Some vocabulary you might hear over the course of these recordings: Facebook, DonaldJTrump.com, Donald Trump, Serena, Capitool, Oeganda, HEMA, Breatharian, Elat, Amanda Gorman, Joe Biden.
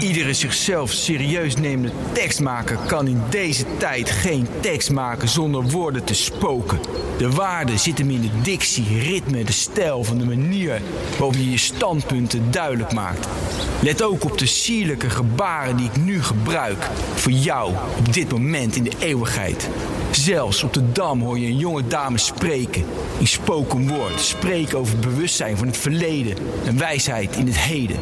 Iedere zichzelf serieus nemende tekstmaker kan in deze tijd geen tekst maken zonder woorden te spoken. De waarde zit hem in de dictie, ritme, de stijl van de manier waarop je je standpunten duidelijk maakt. Let ook op de sierlijke gebaren die ik nu gebruik voor jou op dit moment in de eeuwigheid. Zelfs op de Dam hoor je een jonge dame spreken in spoken woord. Spreken over bewustzijn van het verleden en wijsheid in het heden.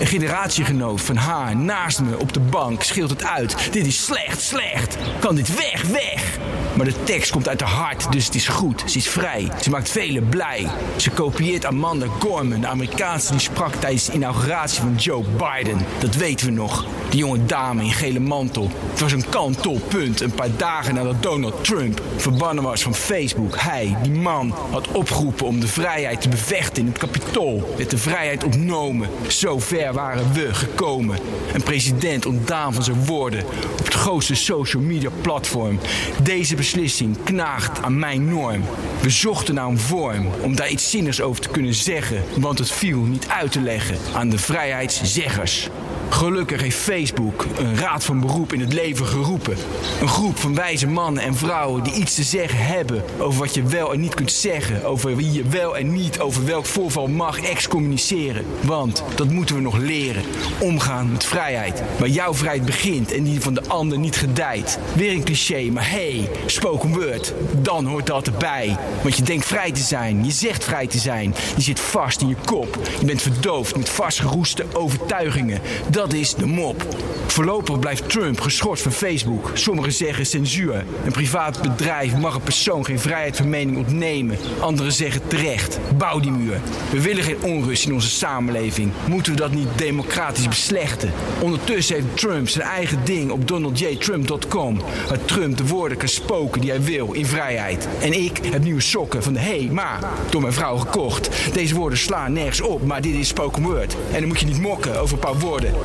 Een generatiegenoot van haar naast me op de bank schreeuwt het uit. Dit is slecht. Kan dit weg. Maar de tekst komt uit haar hart, dus het is goed. Ze is vrij. Ze maakt velen blij. Ze kopieert Amanda Gorman, de Amerikaanse die sprak tijdens de inauguratie van Joe Biden. Dat weten we nog. Die jonge dame in gele mantel. Het was een kantelpunt een paar dagen nadat Donald Trump verbannen was van Facebook. Hij, die man, had opgeroepen om de vrijheid te bevechten in het Capitool. Werd de vrijheid ontnomen. Zo ver waren we gekomen. Een president ontdaan van zijn woorden op het grootste social media platform. Deze beslissing knaagt aan mijn norm. We zochten naar een vorm om daar iets zinnigs over te kunnen zeggen, want het viel niet uit te leggen aan de vrijheidszeggers. Gelukkig heeft Facebook een raad van beroep in het leven geroepen. Een groep van wijze mannen en vrouwen die iets te zeggen hebben over wat je wel en niet kunt zeggen, over wie je wel en niet over welk voorval mag excommuniceren. Want dat moeten we nog leren. Omgaan met vrijheid. Waar jouw vrijheid begint en die van de ander niet gedijt. Weer een cliché, maar spoken word, dan hoort dat erbij. Want je denkt vrij te zijn, je zegt vrij te zijn. Je zit vast in je kop. Je bent verdoofd met vastgeroeste overtuigingen. Dat is de mop. Voorlopig blijft Trump geschorst van Facebook. Sommigen zeggen censuur. Een privaat bedrijf mag een persoon geen vrijheid van mening ontnemen. Anderen zeggen terecht. Bouw die muur. We willen geen onrust in onze samenleving. Moeten we dat niet democratisch beslechten? Ondertussen heeft Trump zijn eigen ding op DonaldJTrump.com. Waar Trump de woorden kan spoken die hij wil in vrijheid. En ik heb nieuwe sokken van de HEMA door mijn vrouw gekocht. Deze woorden slaan nergens op, maar dit is spoken word. En dan moet je niet mokken over een paar woorden